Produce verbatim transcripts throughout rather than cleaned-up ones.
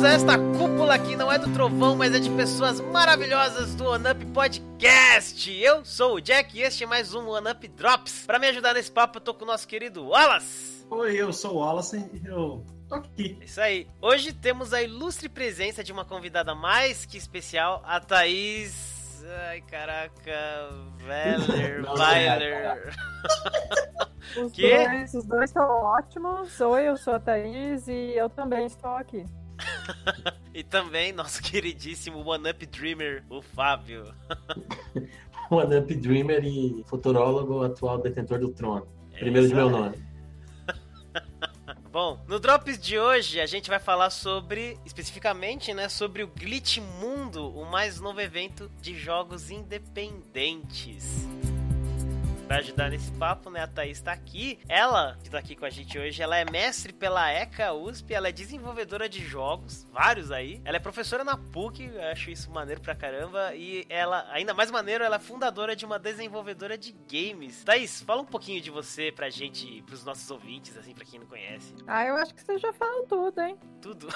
bem-vindos a esta cúpula que não é do trovão, mas é de pessoas maravilhosas do OneUp Podcast. Eu sou o Jack e este é mais um OneUp Drops. Pra me ajudar nesse papo, eu tô com o nosso querido Wallace. Oi, eu sou o Wallace e eu... Okay. Isso aí. Hoje temos a ilustre presença de uma convidada mais que especial, a Thaís... Ai, caraca... Veller... Weiler... Os, dois, os dois são ótimos. Oi, eu sou a Thaís e eu também estou aqui. E também nosso queridíssimo OneUp Dreamer, o Fábio. OneUp Dreamer e futurólogo, atual detentor do trono. É primeiro de meu nome. Bom, no Drops de hoje a gente vai falar sobre, especificamente, né, sobre o Glitch Mundo, o mais novo evento de jogos independentes. Pra ajudar nesse papo, né, a Thaís tá aqui. Ela, que tá aqui com a gente hoje, ela é mestre pela E C A U S P, ela é desenvolvedora de jogos, vários aí. Ela é professora na P U C, eu acho isso maneiro pra caramba. E ela, ainda mais maneiro, ela é fundadora de uma desenvolvedora de games. Thaís, fala um pouquinho de você pra gente, pros nossos ouvintes, assim, pra quem não conhece. Ah, eu acho que você já falou tudo, hein? Tudo?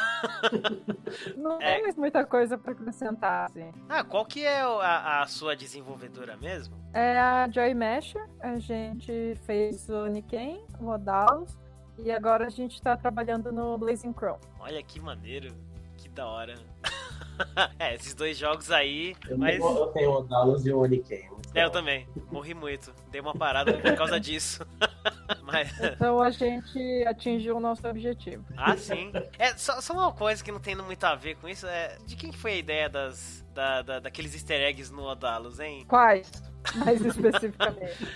Não é... tem muita coisa pra acrescentar, assim. Ah, qual que é a, a sua desenvolvedora mesmo? É a JoyMasher. A gente fez o Oniken, o Odallus, e agora a gente tá trabalhando no Blazing Chrome. Olha que maneiro, que da hora. É, esses dois jogos aí, eu mas... Eu tenho o Odallus e o Oniken. É, eu também, morri muito, dei uma parada por causa disso. Mas... Então a gente atingiu o nosso objetivo. Ah, sim. É, só, só uma coisa que não tem muito a ver com isso, é de quem foi a ideia das, da, da, daqueles easter eggs no Odallus, hein? Quais? Mais especificamente.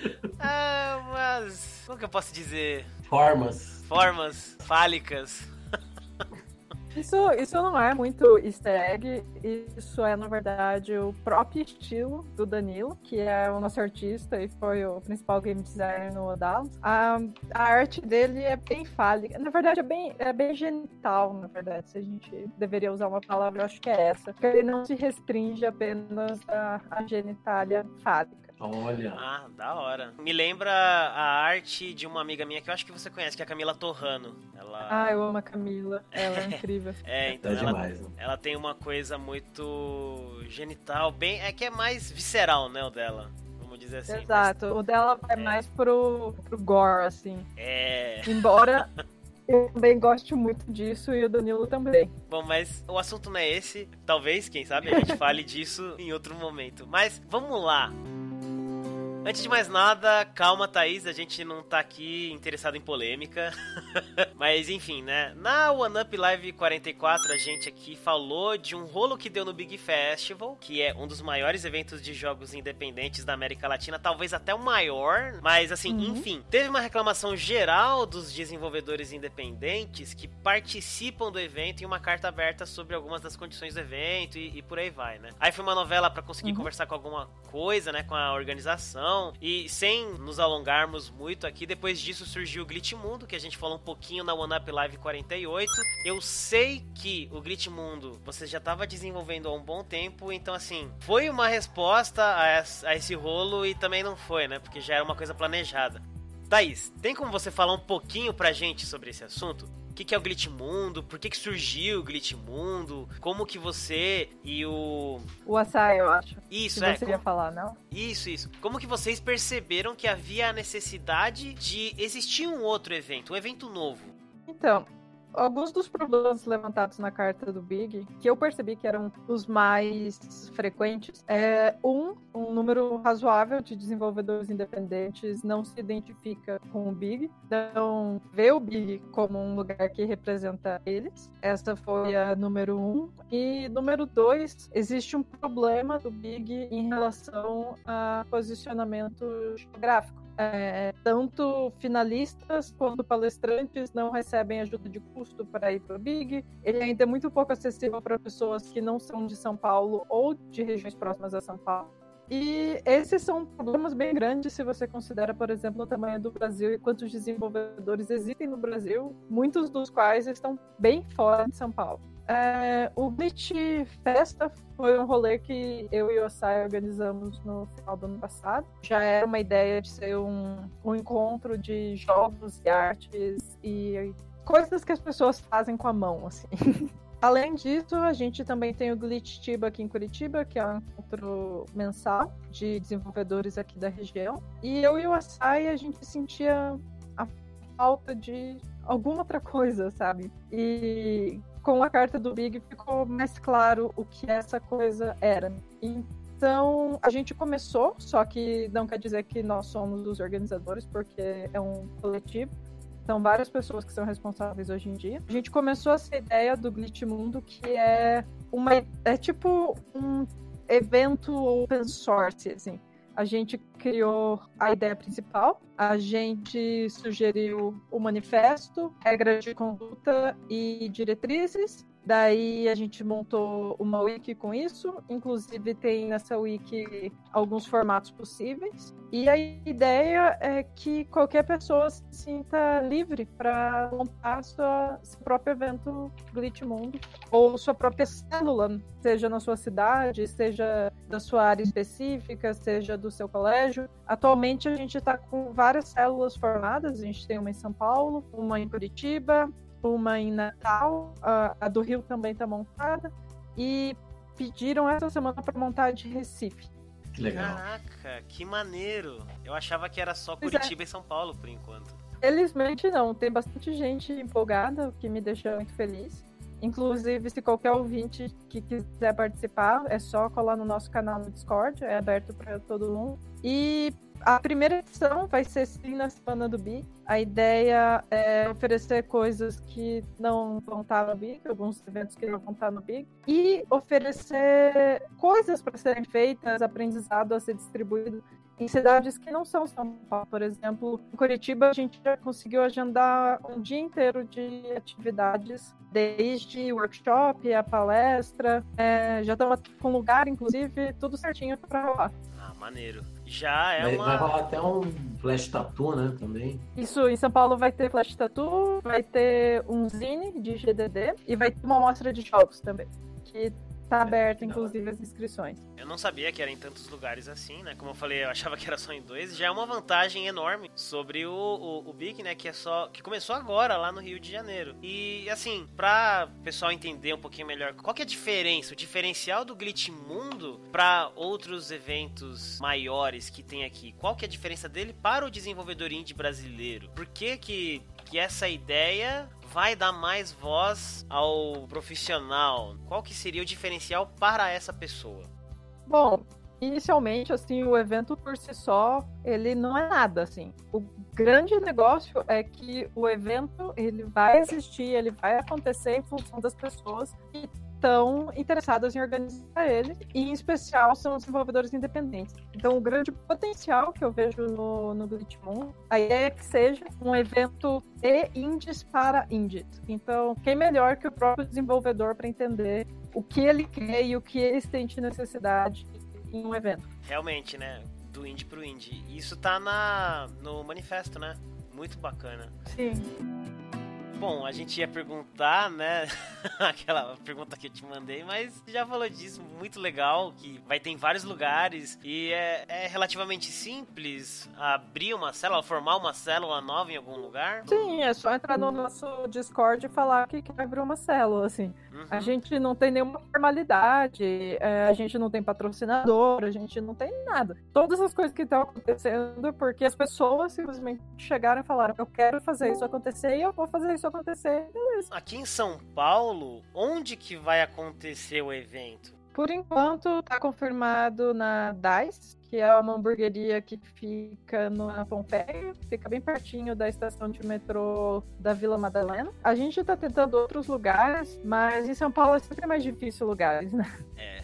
Ah, mas... Como que eu posso dizer? Formas. Formas fálicas. Isso, isso não é muito easter egg, isso é, na verdade, o próprio estilo do Danilo, que é o nosso artista e foi o principal game designer no Odallus. A, a arte dele é bem fálica, na verdade, é bem, é bem genital, na verdade, se a gente deveria usar uma palavra, eu acho que é essa, porque ele não se restringe apenas à, à genitália fálica. Olha. Ah, da hora. Me lembra a arte de uma amiga minha que eu acho que você conhece, que é a Camila Torrano. Ela... Ah, eu amo a Camila. Ela é incrível. É, então é ela, demais, né? Ela tem uma coisa muito genital, bem... É que é mais visceral, né, o dela. Dizer assim, exato, mas... o dela vai é. mais pro, pro gore, assim. É. Embora eu também gosto muito disso e o Danilo também. Bom, mas o assunto não é esse. Talvez, quem sabe, a gente fale disso em outro momento. Mas vamos lá. Antes de mais nada, calma, Thaís, a gente não tá aqui interessado em polêmica, mas enfim, né? Na OneUp Live quarenta e quatro, a gente aqui falou de um rolo que deu no Big Festival, que é um dos maiores eventos de jogos independentes da América Latina, talvez até o maior, mas assim, uhum. enfim, teve uma reclamação geral dos desenvolvedores independentes que participam do evento e uma carta aberta sobre algumas das condições do evento e, e por aí vai, né? Aí foi uma novela pra conseguir uhum. conversar com alguma coisa, né, com a organização. E sem nos alongarmos muito aqui, depois disso surgiu o Glitch Mundo, que a gente falou um pouquinho na OneUp Live quarenta e oito. Eu sei que o Glitch Mundo você já estava desenvolvendo há um bom tempo, então assim, foi uma resposta a, a esse rolo e também não foi, né? Porque já era uma coisa planejada. Thaís, tem como você falar um pouquinho pra gente sobre esse assunto? O que, que é o Glitch Mundo? Por que, que surgiu o Glitch Mundo? Como que você e o... O Açaí, eu acho. Isso, que é. Você como... ia falar, não? Isso, isso. Como que vocês perceberam que havia a necessidade de existir um outro evento, um evento novo? Então... Alguns dos problemas levantados na carta do Big, que eu percebi que eram os mais frequentes, é um, um número razoável de desenvolvedores independentes não se identifica com o Big, então vê o Big como um lugar que representa eles. Essa foi a número um. E número dois, existe um problema do Big em relação a posicionamento geográfico. É, tanto finalistas quanto palestrantes não recebem ajuda de custo para ir para o Big. Ele ainda é muito pouco acessível para pessoas que não são de São Paulo ou de regiões próximas a São Paulo. E esses são problemas bem grandes se você considera, por exemplo, o tamanho do Brasil e quantos desenvolvedores existem no Brasil, muitos dos quais estão bem fora de São Paulo. É, o Glitch Festa foi um rolê que eu e o Osai organizamos no final do ano passado. Já era uma ideia de ser um, um encontro de jogos e artes e coisas que as pessoas fazem com a mão, assim. Além disso, a gente também tem o Glitch Tiba aqui em Curitiba, que é um encontro mensal de desenvolvedores aqui da região. E eu e o Asai, a gente sentia a falta de alguma outra coisa, sabe? E com a carta do Big ficou mais claro o que essa coisa era. Então, a gente começou, só que não quer dizer que nós somos os organizadores, porque é um coletivo. São várias pessoas que são responsáveis hoje em dia. A gente começou essa ideia do Glitch Mundo, que é, uma, é tipo um evento open source, assim. A gente criou a ideia principal, a gente sugeriu o manifesto, regras de conduta e diretrizes. Daí a gente montou uma wiki com isso, inclusive tem nessa wiki alguns formatos possíveis. E a ideia é que qualquer pessoa se sinta livre para montar sua, seu próprio evento Glitch Mundo, ou sua própria célula, seja na sua cidade, seja da sua área específica, seja do seu colégio. Atualmente a gente está com várias células formadas, a gente tem uma em São Paulo, uma em Curitiba, uma em Natal, a do Rio também está montada, e pediram essa semana para montar de Recife. Que legal. Caraca, que maneiro! Eu achava que era só Curitiba é. e São Paulo, por enquanto. Felizmente não, tem bastante gente empolgada, o que me deixa muito feliz. Inclusive, se qualquer ouvinte que quiser participar, é só colar no nosso canal no Discord, é aberto para todo mundo. E a primeira edição vai ser sim na semana do B I C. A ideia é oferecer coisas que não vão estar no B I C, alguns eventos que não vão estar no B I C, e oferecer coisas para serem feitas, aprendizado a ser distribuído em cidades que não são São Paulo. Por exemplo, em Curitiba a gente já conseguiu agendar um dia inteiro de atividades, desde workshop a palestra, é, já estamos com lugar, inclusive, tudo certinho para rolar. Ah, maneiro. Já é vai, uma... vai rolar até um Flash Tattoo, né, também. Isso, em São Paulo vai ter Flash Tattoo, vai ter um zine de G D D e vai ter uma amostra de jogos também, que tá aberto, inclusive, as inscrições. Eu não sabia que era em tantos lugares assim, né? Como eu falei, eu achava que era só em dois. Já é uma vantagem enorme sobre o, o, o Big, né? Que é só que começou agora, lá no Rio de Janeiro. E, assim, pra pessoal entender um pouquinho melhor, qual que é a diferença, o diferencial do Glitch Mundo pra outros eventos maiores que tem aqui? Qual que é a diferença dele para o desenvolvedor indie brasileiro? Por que que, que essa ideia vai dar mais voz ao profissional? Qual que seria o diferencial para essa pessoa? Bom, inicialmente, assim, o evento por si só, ele não é nada, assim. O grande negócio é que o evento, ele vai existir, ele vai acontecer em função das pessoas que estão interessadas em organizar ele, e em especial são os desenvolvedores independentes. Então, o grande potencial que eu vejo no, no Glitch Mundo, a ideia é que seja um evento de indies para indies. Então, quem melhor que o próprio desenvolvedor para entender o que ele quer e o que ele sente necessidade em um evento. Realmente, né? Do indie para o indie. Isso tá na, no manifesto, né? Muito bacana. Sim. Bom, a gente ia perguntar, né, aquela pergunta que eu te mandei, mas já falou disso, muito legal, que vai ter em vários lugares, e é, é relativamente simples abrir uma célula, formar uma célula nova em algum lugar? Sim, é só entrar no nosso Discord e falar que quer abrir uma célula, assim. Uhum. A gente não tem nenhuma formalidade, a gente não tem patrocinador, a gente não tem nada. Todas as coisas que estão acontecendo é porque as pessoas simplesmente chegaram e falaram, eu quero fazer isso acontecer e eu vou fazer isso acontecer, beleza. Aqui em São Paulo, onde que vai acontecer o evento? Por enquanto, tá confirmado na DICE, que é uma hamburgueria que fica na Pompeia, fica bem pertinho da estação de metrô da Vila Madalena. A gente tá tentando outros lugares, mas em São Paulo é sempre mais difícil lugares, né? É,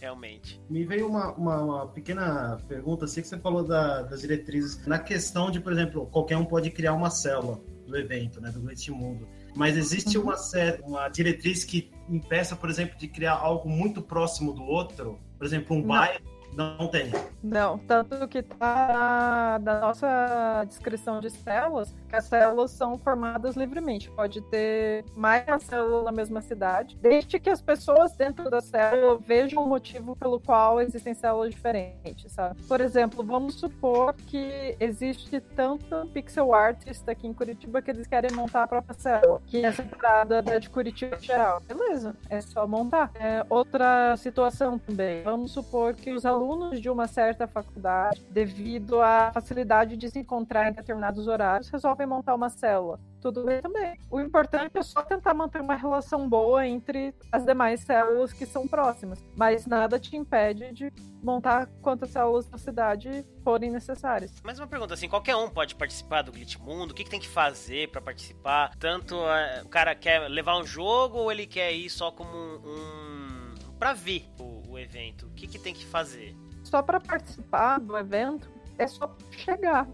realmente. Me veio uma, uma, uma pequena pergunta, sei que você falou da, das diretrizes, na questão de, por exemplo, qualquer um pode criar uma célula do evento, né, do Glitch Mundo. Mas existe uma, uma diretriz que impeça, por exemplo, de criar algo muito próximo do outro? Por exemplo, um bairro? Não tem. Não, tanto que tá na nossa descrição de células, que as células são formadas livremente. Pode ter mais uma célula na mesma cidade, desde que as pessoas dentro da célula vejam o motivo pelo qual existem células diferentes, sabe? Por exemplo, vamos supor que existe tanto pixel artist aqui em Curitiba que eles querem montar a própria célula, que é separada da de Curitiba em geral. Beleza, é só montar. É, outra situação também, vamos supor que os alunos de uma certa faculdade, devido à facilidade de se encontrar em determinados horários, resolvem montar uma célula. Tudo bem também. O importante é só tentar manter uma relação boa entre as demais células que são próximas, mas nada te impede de montar quantas células na cidade forem necessárias. Mais uma pergunta, assim, qualquer um pode participar do Glitch Mundo? O que, que tem que fazer para participar? Tanto uh, o cara quer levar um jogo ou ele quer ir só como um... um para ver o, o evento? O que, que tem que fazer? Só para participar do evento é só chegar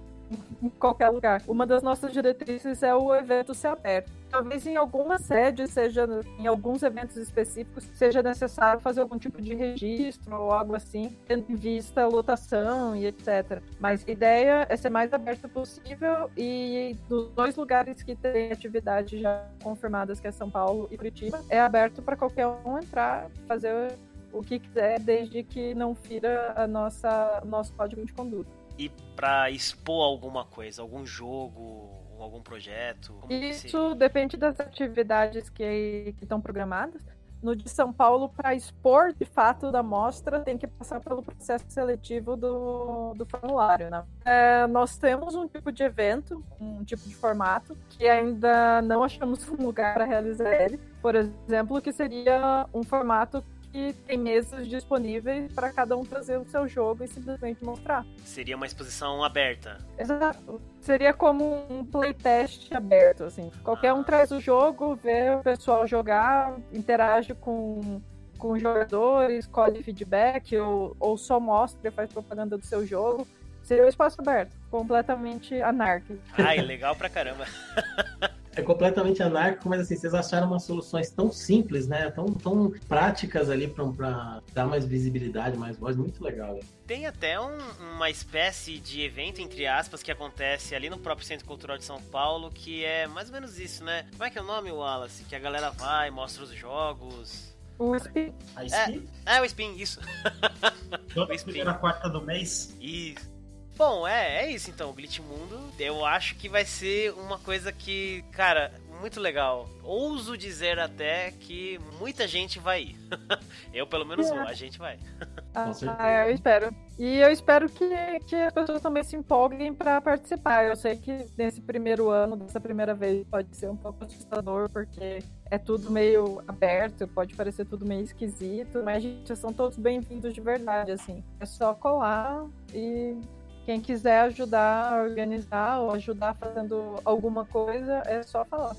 em qualquer lugar. Uma das nossas diretrizes é o evento ser aberto. Talvez em algumas sedes, seja em alguns eventos específicos, seja necessário fazer algum tipo de registro ou algo assim, tendo em vista a lotação e etcétera. Mas a ideia é ser mais aberta possível e dos dois lugares que tem atividades já confirmadas, que é São Paulo e Curitiba, é aberto para qualquer um entrar, fazer o que quiser, desde que não fira a nossa, nosso código de conduta. E para expor alguma coisa, algum jogo, algum projeto? Isso se... depende das atividades que, que estão programadas. No de São Paulo, para expor de fato da mostra, tem que passar pelo processo seletivo do, do formulário, né? É, nós temos um tipo de evento, um tipo de formato, que ainda não achamos um lugar para realizar ele. Por exemplo, que seria um formato que tem mesas disponíveis para cada um trazer o seu jogo e simplesmente mostrar. Seria uma exposição aberta. Exato. Seria como um playtest aberto, assim. Qualquer ah. um traz o jogo, vê o pessoal jogar, interage com, com os jogadores, colhe feedback ou, ou só mostra, faz propaganda do seu jogo. Seria um espaço aberto, completamente anárquico. Ai, legal pra caramba. É completamente anárquico, mas assim, vocês acharam umas soluções tão simples, né? Tão, tão práticas ali pra, pra dar mais visibilidade, mais voz, muito legal. Né? Tem até um, uma espécie de evento, entre aspas, que acontece ali no próprio Centro Cultural de São Paulo, que é mais ou menos isso, né? Como é que é o nome, Wallace? Que a galera vai, mostra os jogos... O Spin. A Spin? É, é o Spin, isso. Toda primeira quarta do mês. Isso. Bom, é, é isso então, o Glitch Mundo, eu acho que vai ser uma coisa que, cara, muito legal. Ouso dizer até que muita gente vai ir. Eu pelo menos vou, a gente vai. Ah, ah, eu espero. E eu espero que, que as pessoas também se empolguem para participar. Eu sei que nesse primeiro ano, dessa primeira vez, pode ser um pouco assustador, porque é tudo meio aberto, pode parecer tudo meio esquisito, mas, gente, são todos bem-vindos de verdade, assim. É só colar e... Quem quiser ajudar a organizar ou ajudar fazendo alguma coisa, é só falar.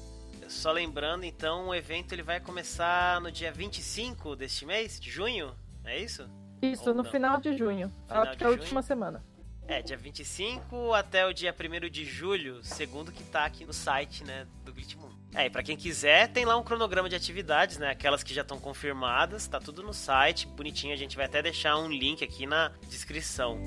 Só lembrando, então, o evento ele vai começar no dia vinte e cinco deste mês, de junho, é isso? Isso, ou no não? final de junho, final até de a junho? última semana. É, dia vinte e cinco até o dia primeiro de julho, segundo que tá aqui no site, né, do Glitch Mundo. É, e pra quem quiser, tem lá um cronograma de atividades, né, aquelas que já estão confirmadas, tá tudo no site, bonitinho, a gente vai até deixar um link aqui na descrição.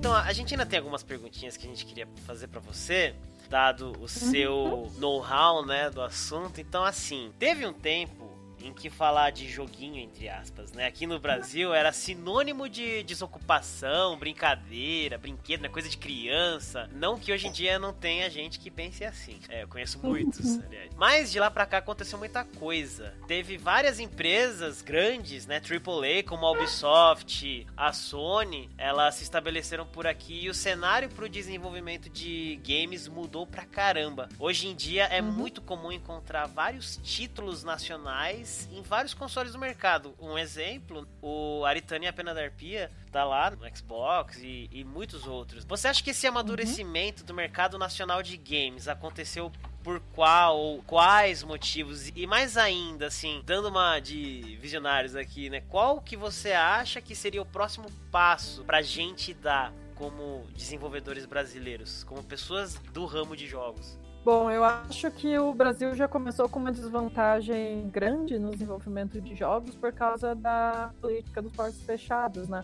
Então, a gente ainda tem algumas perguntinhas que a gente queria fazer pra você, dado o seu know-how, né, do assunto. Então, assim, teve um tempo em que falar de joguinho, entre aspas, né, aqui no Brasil era sinônimo de desocupação, brincadeira, brinquedo, né, coisa de criança. Não que hoje em dia não tenha gente que pense assim. É, eu conheço muitos, aliás. Mas de lá pra cá aconteceu muita coisa. Teve várias empresas grandes, né, triplo A, como a Ubisoft, a Sony, elas se estabeleceram por aqui e o cenário pro desenvolvimento de games mudou pra caramba. Hoje em dia é muito comum encontrar vários títulos nacionais em vários consoles do mercado. Um exemplo, o Aritana e a Pena da Arpia tá lá no Xbox e, e muitos outros. Você acha que esse amadurecimento uhum. do mercado nacional de games aconteceu por qual ou quais motivos? E mais ainda, assim, dando uma de visionários aqui, né? Qual que você acha que seria o próximo passo pra gente dar como desenvolvedores brasileiros, como pessoas do ramo de jogos? Bom, eu acho que o Brasil já começou com uma desvantagem grande no desenvolvimento de jogos por causa da política dos portos fechados, né?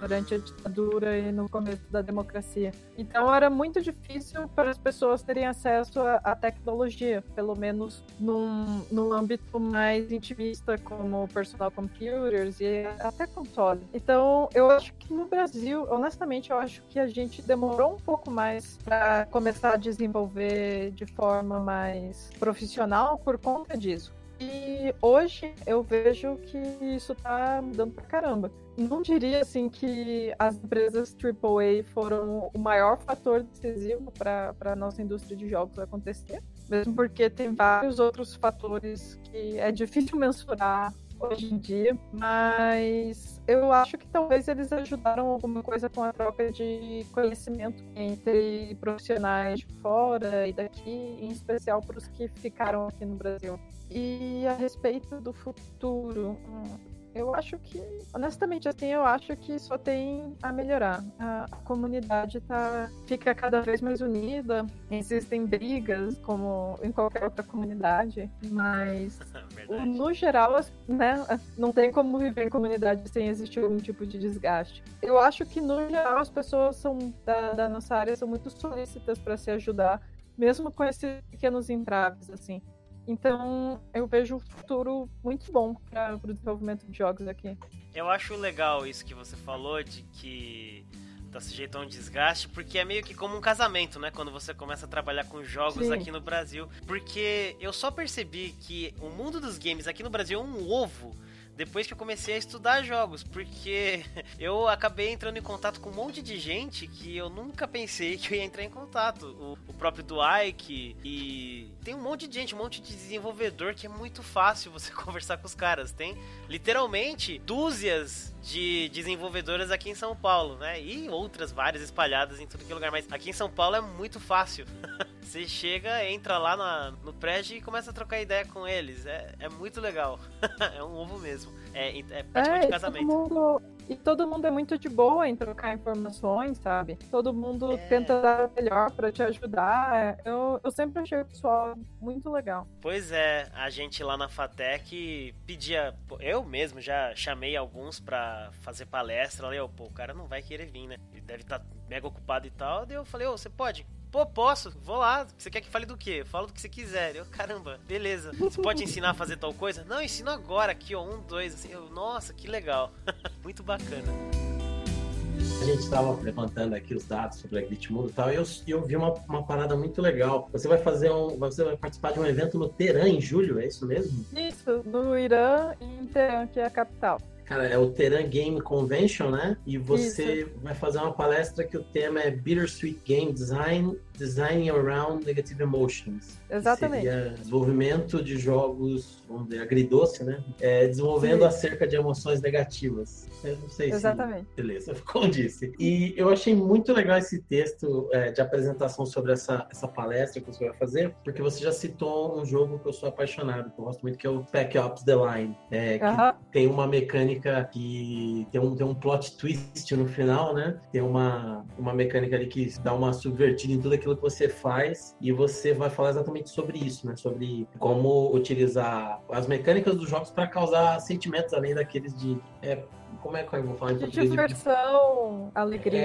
durante a ditadura e no começo da democracia. Então era muito difícil para as pessoas terem acesso à tecnologia, pelo menos num, num âmbito mais intimista, como personal computers e até console. Então eu acho que no Brasil, honestamente, eu acho que a gente demorou um pouco mais para começar a desenvolver de forma mais profissional por conta disso. E hoje eu vejo que isso tá mudando pra caramba. Não diria, assim, que as empresas triplo A foram o maior fator decisivo para a nossa indústria de jogos acontecer, mesmo porque tem vários outros fatores que é difícil mensurar hoje em dia, mas eu acho que talvez eles ajudaram alguma coisa com a troca de conhecimento entre profissionais de fora e daqui, em especial para os que ficaram aqui no Brasil. E a respeito do futuro, eu acho que, honestamente, assim, eu acho que só tem a melhorar. A, a comunidade tá, fica cada vez mais unida, existem brigas, como em qualquer outra comunidade, mas, no geral, né, não tem como viver em comunidade sem existir algum tipo de desgaste. Eu acho que, no geral, as pessoas são, da, da nossa área são muito solícitas para se ajudar, mesmo com esses pequenos entraves, assim. Então, eu vejo um futuro muito bom para o desenvolvimento de jogos aqui. Eu acho legal isso que você falou, de que tá sujeito a um desgaste, porque é meio que como um casamento, né? Quando você começa a trabalhar com jogos, sim, aqui no Brasil. Porque eu só percebi que o mundo dos games aqui no Brasil é um ovo depois que eu comecei a estudar jogos, porque eu acabei entrando em contato com um monte de gente que eu nunca pensei que eu ia entrar em contato. O, o próprio Dwike, e tem um monte de gente, um monte de desenvolvedor que é muito fácil você conversar com os caras. Tem literalmente dúzias de desenvolvedoras aqui em São Paulo, né? E outras várias espalhadas em tudo que é lugar, mas aqui em São Paulo é muito fácil. Você chega, entra lá na, no prédio e começa a trocar ideia com eles. É, é muito legal. É um ovo mesmo. É, é praticamente é, casamento. Todo mundo, e todo mundo é muito de boa em trocar informações, sabe? Todo mundo é... tenta dar o melhor pra te ajudar. Eu, eu sempre achei o pessoal muito legal. Pois é, a gente lá na FATEC pedia... Eu mesmo já chamei alguns pra fazer palestra. Falei, oh, pô, o cara não vai querer vir, né? Ele deve estar tá mega ocupado e tal. Daí eu falei, ô, oh, você pode... Pô, posso, vou lá, você quer que fale do quê? Fala do que você quiser. Eu, caramba, beleza. Você pode ensinar a fazer tal coisa? Não, ensino agora aqui, ó, um, dois, assim, eu, nossa, que legal. Muito bacana. A gente estava levantando aqui os dados sobre a Glitch Mundo e tal, e eu, eu vi uma, uma parada muito legal. Você vai fazer um, você vai participar de um evento no Tehran em julho, é isso mesmo? Isso, no Irã e em Tehran, que é a capital. Cara, é o Tehran Game Convention, né? E você isso. vai fazer uma palestra que o tema é Bittersweet Game Design, Designing Around Negative Emotions. Exatamente. Seria desenvolvimento de jogos, vamos dizer, agridoce, né? É, desenvolvendo isso. acerca de emoções negativas. Eu não sei Exatamente. se... Beleza, como disse. E eu achei muito legal esse texto é, de apresentação sobre essa, essa palestra que você vai fazer, porque você já citou um jogo que eu sou apaixonado, que eu gosto muito, que é o Spec Ops The Line, é, que uh-huh. tem uma mecânica que tem um, tem um plot twist no final, né? Tem uma, uma mecânica ali que dá uma subvertida em tudo aquilo que você faz e você vai falar exatamente sobre isso, né? Sobre como utilizar as mecânicas dos jogos para causar sentimentos além daqueles de... É, como é que eu vou falar? De diversão, de... alegria.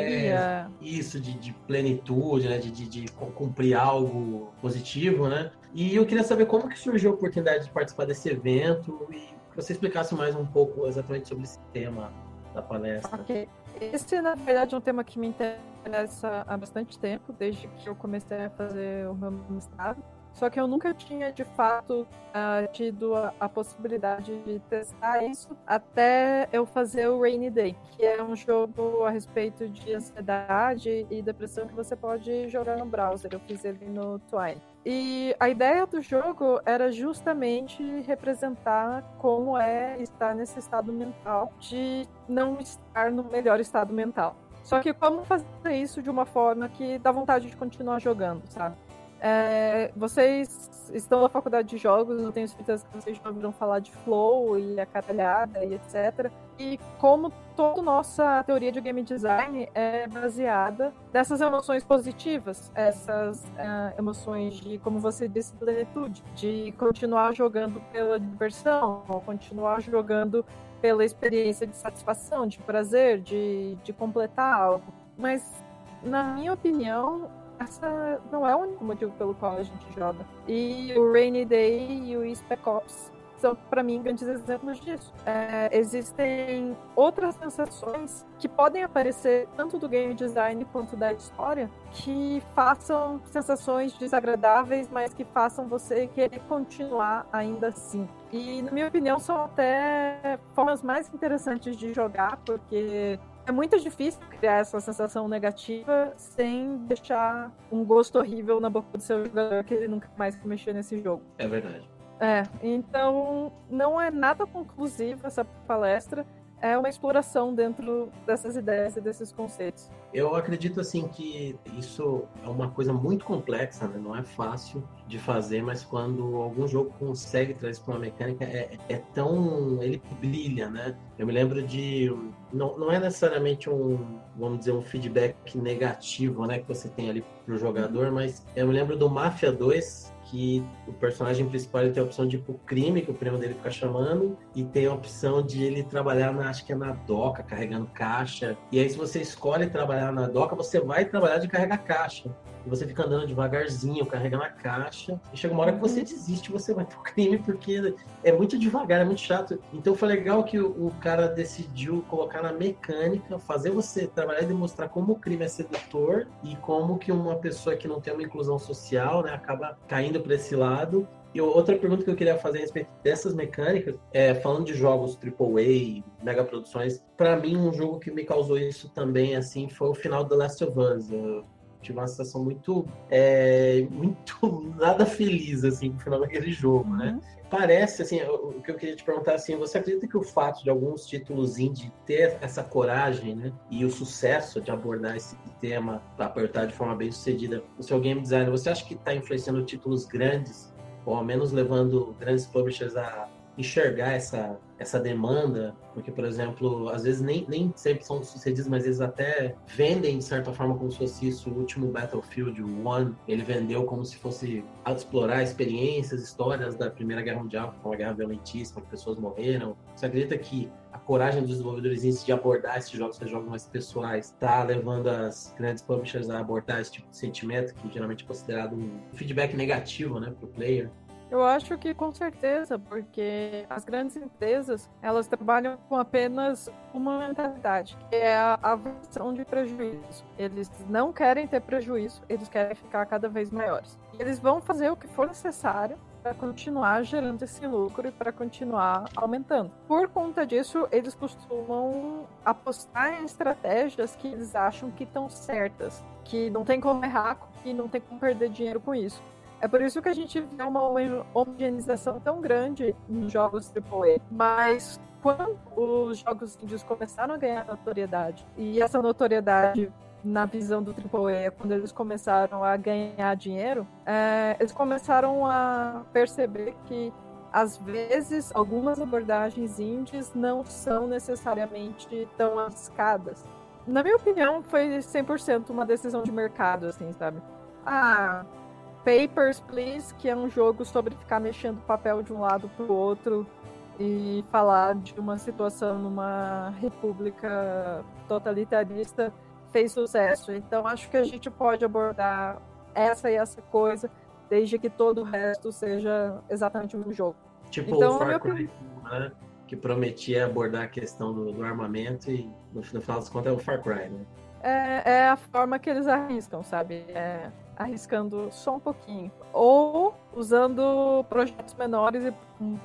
É, isso, de, de plenitude, né? De, de, de cumprir algo positivo, né? E eu queria saber como que surgiu a oportunidade de participar desse evento e você explicasse mais um pouco exatamente sobre esse tema da palestra. Ok. Esse, na verdade, é um tema que me interessa há bastante tempo, desde que eu comecei a fazer o meu mestrado. Só que eu nunca tinha, de fato, uh, tido a, a possibilidade de testar isso até eu fazer o Rainy Day, que é um jogo a respeito de ansiedade e depressão que você pode jogar no browser. Eu fiz ele no Twine. E a ideia do jogo era justamente representar como é estar nesse estado mental, de não estar no melhor estado mental. Só que como fazer isso de uma forma que dá vontade de continuar jogando, sabe? É, vocês estão na faculdade de jogos, eu tenho certeza que vocês já ouviram falar de flow e a caralhada e etcétera. E como toda nossa teoria de game design é baseada nessas emoções positivas, essas uh, emoções de, como você disse, plenitude, de continuar jogando pela diversão, continuar jogando pela experiência de satisfação, de prazer, de, de completar algo. Mas, na minha opinião, essa não é o único motivo pelo qual a gente joga. E o Rainy Day e o Spec Ops são, para mim, grandes exemplos disso. É, existem outras sensações que podem aparecer tanto do game design quanto da história, que façam sensações desagradáveis, mas que façam você querer continuar ainda assim. E, na minha opinião, são até formas mais interessantes de jogar, porque é muito difícil criar essa sensação negativa sem deixar um gosto horrível na boca do seu jogador, que ele nunca mais vai mexer nesse jogo. É verdade. É, então não é nada conclusivo essa palestra, é uma exploração dentro dessas ideias e desses conceitos. Eu acredito assim que isso é uma coisa muito complexa, né? Não é fácil de fazer, mas quando algum jogo consegue trazer para uma mecânica, é, é tão... ele brilha, né? Eu me lembro de... Não, não é necessariamente um, vamos dizer, um feedback negativo, né, que você tem ali para o jogador, mas eu me lembro do Mafia dois, que o personagem principal ele tem a opção de ir pro crime, que o primo dele fica chamando, e tem a opção de ele trabalhar, na, acho que é na doca, carregando caixa. E aí, se você escolhe trabalhar na doca, você vai trabalhar de carregar caixa. E você fica andando devagarzinho, carregando a caixa. E chega uma hora que você desiste, você vai pro crime, porque é muito devagar, é muito chato. Então foi legal que o, o cara decidiu colocar na mecânica, fazer você trabalhar e demonstrar como o crime é sedutor e como que uma pessoa que não tem uma inclusão social, né, acaba caindo para esse lado. E outra pergunta que eu queria fazer a respeito dessas mecânicas, é, falando de jogos triplo A, megaproduções, para mim um jogo que me causou isso também assim, foi o final do The Last of Us. Eu tive uma sensação muito, é, muito nada feliz assim, no final daquele jogo, uhum. né? Parece, assim, o que eu queria te perguntar, assim, você acredita que o fato de alguns títulos indie ter essa coragem, né, e o sucesso de abordar esse tema para apertar de forma bem sucedida o seu game design, você acha que está influenciando títulos grandes, ou ao menos levando grandes publishers a enxergar essa, essa demanda? Porque, por exemplo, às vezes nem, nem sempre são sucedidos, mas eles até vendem de certa forma como se fosse isso. O último Battlefield um, ele vendeu como se fosse explorar experiências, histórias da Primeira Guerra Mundial, que foi uma guerra violentíssima, que pessoas morreram. Você acredita que a coragem dos desenvolvedores de abordar esses jogos, esses jogos mais pessoais, está levando as grandes publishers a abordar esse tipo de sentimento, que geralmente é considerado um feedback negativo, né, para o player? Eu acho que com certeza, porque as grandes empresas, elas trabalham com apenas uma mentalidade, que é a aversão de prejuízo. Eles não querem ter prejuízo, eles querem ficar cada vez maiores. Eles vão fazer o que for necessário para continuar gerando esse lucro e para continuar aumentando. Por conta disso, eles costumam apostar em estratégias que eles acham que estão certas, que não tem como errar, que não tem como perder dinheiro com isso. É por isso que a gente vê uma homogeneização tão grande nos jogos triplo A. Mas quando os jogos índios começaram a ganhar notoriedade, e essa notoriedade na visão do triplo A é quando eles começaram a ganhar dinheiro, é, eles começaram a perceber que, às vezes, algumas abordagens indies não são necessariamente tão arriscadas. Na minha opinião, foi cem por cento uma decisão de mercado, assim, sabe? Ah... Papers Please, que é um jogo sobre ficar mexendo o papel de um lado pro outro e falar de uma situação numa república totalitarista, fez sucesso. Então acho que a gente pode abordar essa e essa coisa, desde que todo o resto seja exatamente o mesmo jogo. Tipo então, o Far Cry, né? Que prometia abordar a questão do, do armamento e no, no final das contas é o Far Cry, né? É, é a forma que eles arriscam, sabe? É... arriscando só um pouquinho, ou usando projetos menores e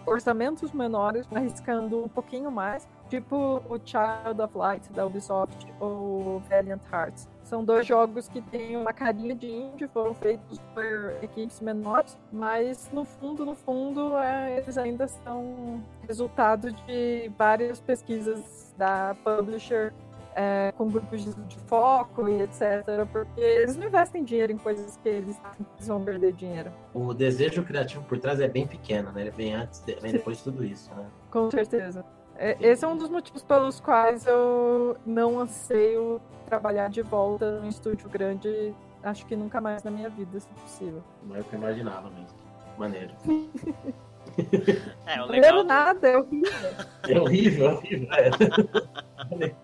orçamentos menores, arriscando um pouquinho mais, tipo o Child of Light da Ubisoft ou Valiant Hearts. São dois jogos que têm uma carinha de indie, foram feitos por equipes menores, mas no fundo, no fundo, é, eles ainda são resultado de várias pesquisas da publisher é, com grupos de, de foco e etcétera, porque eles não investem dinheiro em coisas que eles, eles vão perder dinheiro. O desejo criativo por trás é bem pequeno, né? Ele vem antes, de, vem depois de tudo isso, né? Com certeza. É, esse é um dos motivos pelos quais eu não anseio trabalhar de volta num estúdio grande, acho que nunca mais na minha vida, se possível. Não é o que eu imaginava mesmo. Maneiro. É, o legal... Não lembro nada, é horrível. É horrível, é horrível. É.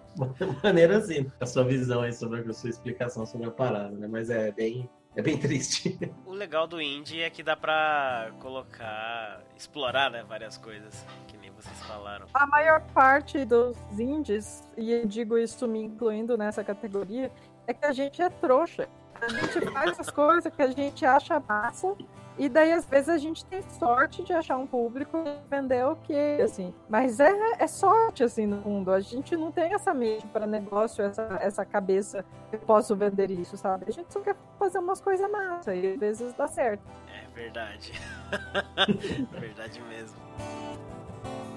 Maneiro assim, a sua visão aí sobre a sua explicação sobre a parada, né? Mas é bem, é bem triste. O legal do indie é que dá pra colocar, explorar, né, várias coisas, que nem vocês falaram. A maior parte dos indies, e eu digo isso me incluindo nessa categoria, é que a gente é trouxa. A gente faz as coisas que a gente acha massa. E daí, às vezes, a gente tem sorte de achar um público e vender o quê, assim. Mas é, é sorte, assim, no fundo. A gente não tem essa mente para negócio, essa, essa cabeça, eu posso vender isso, sabe? A gente só quer fazer umas coisas massas e, às vezes, dá certo. É verdade. Verdade mesmo.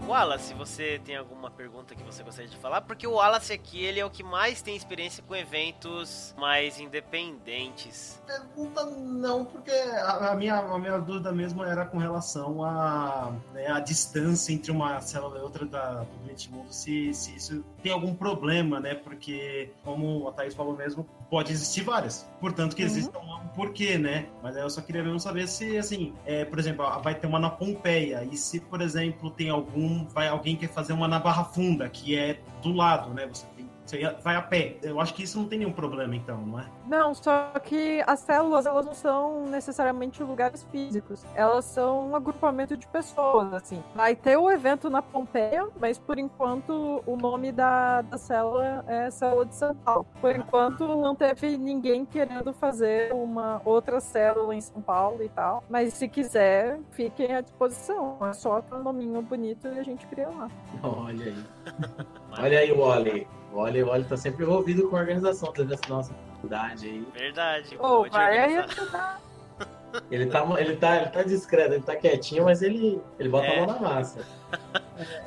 Wallace, você tem alguma pergunta que você gostaria de falar? Porque o Wallace aqui, ele é o que mais tem experiência com eventos mais independentes. Pergunta não, porque a minha, a minha dúvida mesmo era com relação à né, a distância entre uma célula e outra da, do Glitch Mundo, se, se isso tem algum problema, né? Porque, como a Thaís falou mesmo, pode existir várias. Portanto, que uhum. existam um porquê, né? Mas aí eu só queria mesmo saber se, assim, é, por exemplo, vai ter uma na Pompeia, e se, por exemplo, tem algum vai alguém quer fazer uma na Barra Funda, que é do lado, né? Você, tem, você vai a pé. Eu acho que isso não tem nenhum problema, então, não é? Não, só que as células, elas não são necessariamente lugares físicos. Elas são um agrupamento de pessoas, assim. Vai ter o evento na Pompeia, mas, por enquanto, o nome da, da célula é Célula de São Paulo. Por enquanto, não teve ninguém querendo fazer uma outra célula em São Paulo e tal. Mas, se quiser, fiquem à disposição. É só um nominho bonito e a gente cria lá. Olha aí. Olha aí o Wally. O Wally, o Wally tá sempre envolvido com a organização dessa nossa faculdade aí. Verdade. Oh, vai aí ajudar. Ele tá, ele, tá, ele tá discreto, ele tá quietinho, mas ele, ele bota é. a mão na massa.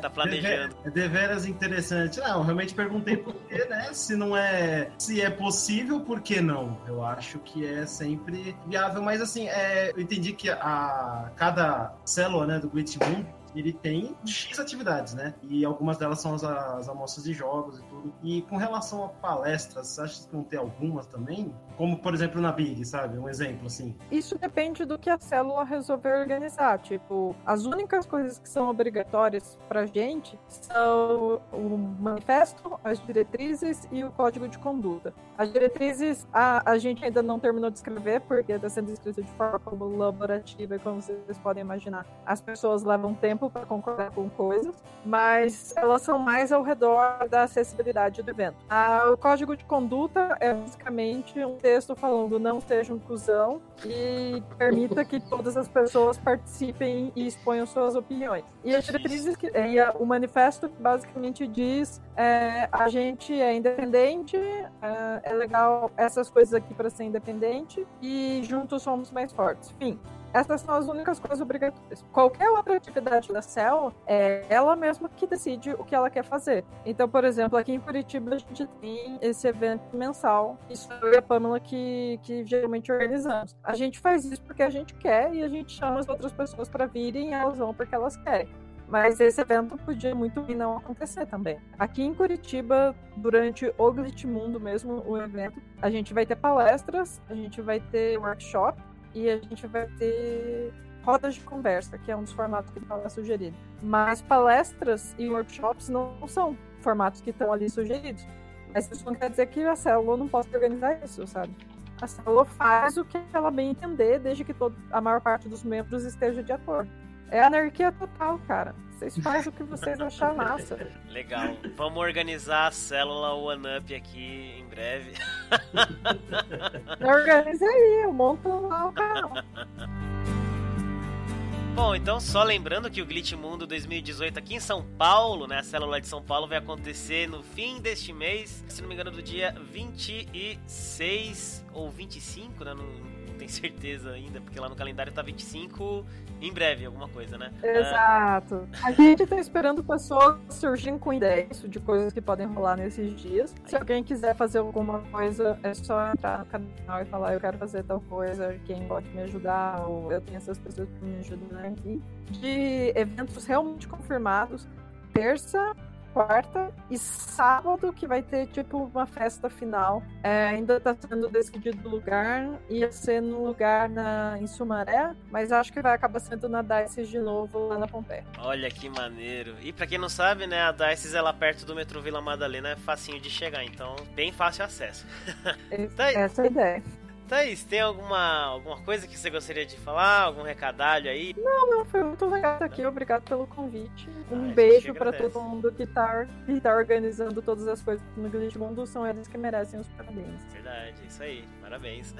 Tá planejando. É deveras interessante. Não, eu realmente perguntei por quê, né? Se não é... Se é possível, por que não? Eu acho que é sempre viável. Mas, assim, é, eu entendi que a, cada célula, né, do Glitch Mundo, ele tem X atividades, né? E algumas delas são as, as amostras de jogos e tudo. E com relação a palestras, acho que vão ter algumas também? Como, por exemplo, na Big, sabe? Um exemplo, assim. Isso depende do que a célula resolver organizar. Tipo, as únicas coisas que são obrigatórias pra gente são o manifesto, as diretrizes e o código de conduta. As diretrizes, a, a gente ainda não terminou de escrever, porque está sendo escrito de forma colaborativa, e como vocês podem imaginar, as pessoas levam tempo para concordar com coisas, mas elas são mais ao redor da acessibilidade do evento. Ah, o código de conduta é basicamente um texto falando não seja um cuzão e permita que todas as pessoas participem e exponham suas opiniões. E as diretrizes que, e a, o manifesto basicamente diz é, a gente é independente, é, é legal essas coisas aqui para ser independente e juntos somos mais fortes. Fim. Essas são as únicas coisas obrigatórias. Qualquer outra atividade da C E L é ela mesma que decide o que ela quer fazer. Então, por exemplo, aqui em Curitiba a gente tem esse evento mensal. Isso eu e a Pamela que, que geralmente organizamos. A gente faz isso porque a gente quer e a gente chama as outras pessoas para virem e elas vão porque elas querem. Mas esse evento podia muito bem não acontecer também. Aqui em Curitiba, durante o Glitch Mundo mesmo, o evento, a gente vai ter palestras, a gente vai ter workshop, e a gente vai ter rodas de conversa, que é um dos formatos que estava sugerido. Mas palestras e workshops não são formatos que estão ali sugeridos. Mas isso não quer dizer que a célula não possa organizar isso, sabe? A célula faz o que ela bem entender, desde que todo, a maior parte dos membros esteja de acordo. É anarquia total, cara. Vocês fazem o que vocês acham massa. Legal. Vamos organizar a célula OneUp aqui em breve. Eu organizaria, eu monto lá o canal. Bom, então só lembrando que o Glitch Mundo dois mil e dezoito aqui em São Paulo, né, a célula de São Paulo vai acontecer no fim deste mês, se não me engano do dia vinte e seis ou vinte e cinco, né, não tem certeza ainda, porque lá no calendário tá vinte e cinco em breve, alguma coisa, né? Exato. Ah... A gente tá esperando pessoas surgirem com ideias de coisas que podem rolar nesses dias. Aí. Se alguém quiser fazer alguma coisa, é só entrar no canal e falar, eu quero fazer tal coisa, quem pode me ajudar, ou eu tenho essas pessoas que me ajudam aqui. De eventos realmente confirmados, terça, quarta e sábado, que vai ter tipo uma festa final. É, ainda tá sendo decidido o lugar, ia ser no lugar na, em Sumaré, mas acho que vai acabar sendo na DICE de novo lá na Pompeia. Olha que maneiro. E pra quem não sabe, né, a DICE é lá perto do metrô Vila Madalena, é facinho de chegar, então bem fácil acesso. Tá aí. Essa é a ideia. Thaís, tem alguma, alguma coisa que você gostaria de falar? Algum recadalho aí? Não, não, foi muito legal estar aqui. Obrigado pelo convite. Um ah, beijo pra todo mundo que tá, que tá organizando todas as coisas no Glitch Mundo. São eles que merecem os parabéns. Verdade, isso aí. Parabéns.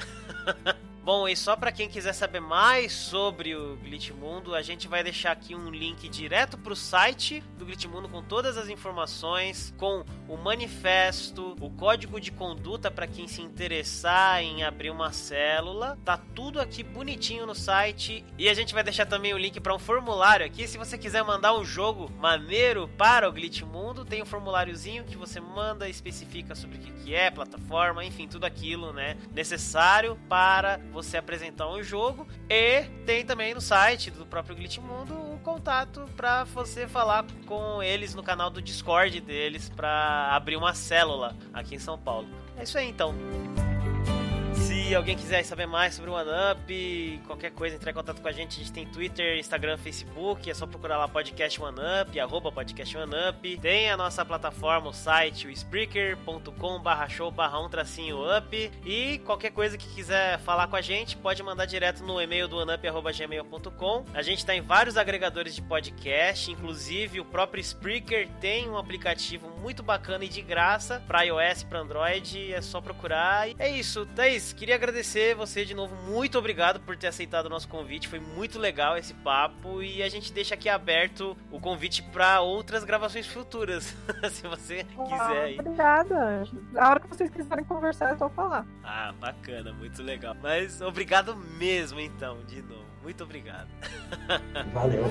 Bom, e só pra quem quiser saber mais sobre o Glitch Mundo, a gente vai deixar aqui um link direto pro site do Glitch Mundo com todas as informações, com o manifesto, o código de conduta pra quem se interessar em abrir uma célula. Tá tudo aqui bonitinho no site. E a gente vai deixar também o link pra um formulário aqui. Se você quiser mandar um jogo maneiro para o Glitch Mundo, tem um formuláriozinho que você manda, especifica sobre o que é, plataforma, enfim, tudo aquilo, né, necessário para você apresentar um jogo. E tem também no site do próprio Glitch Mundo o contato para você falar com eles no canal do Discord deles para abrir uma célula aqui em São Paulo. É isso aí, então. Se alguém quiser saber mais sobre o OneUp, qualquer coisa, entrar em contato com a gente. A gente tem Twitter, Instagram, Facebook. É só procurar lá podcast OneUp, arroba podcast OneUp. Tem a nossa plataforma, o site, o Spreaker.com barra show barra um tracinho up. E qualquer coisa que quiser falar com a gente, pode mandar direto no e-mail do OneUp, arroba gmail ponto com. A gente está em vários agregadores de podcast, inclusive o próprio Spreaker tem um aplicativo muito bacana e de graça para iOS, para Android. É só procurar. É isso, Thaís. Queria agradecer você de novo, muito obrigado por ter aceitado o nosso convite, foi muito legal esse papo e a gente deixa aqui aberto o convite para outras gravações futuras, se você quiser aí. Ah, obrigada, a hora que vocês quiserem conversar eu tô a falar. Ah, bacana, muito legal, mas obrigado mesmo então, de novo, muito obrigado. Valeu.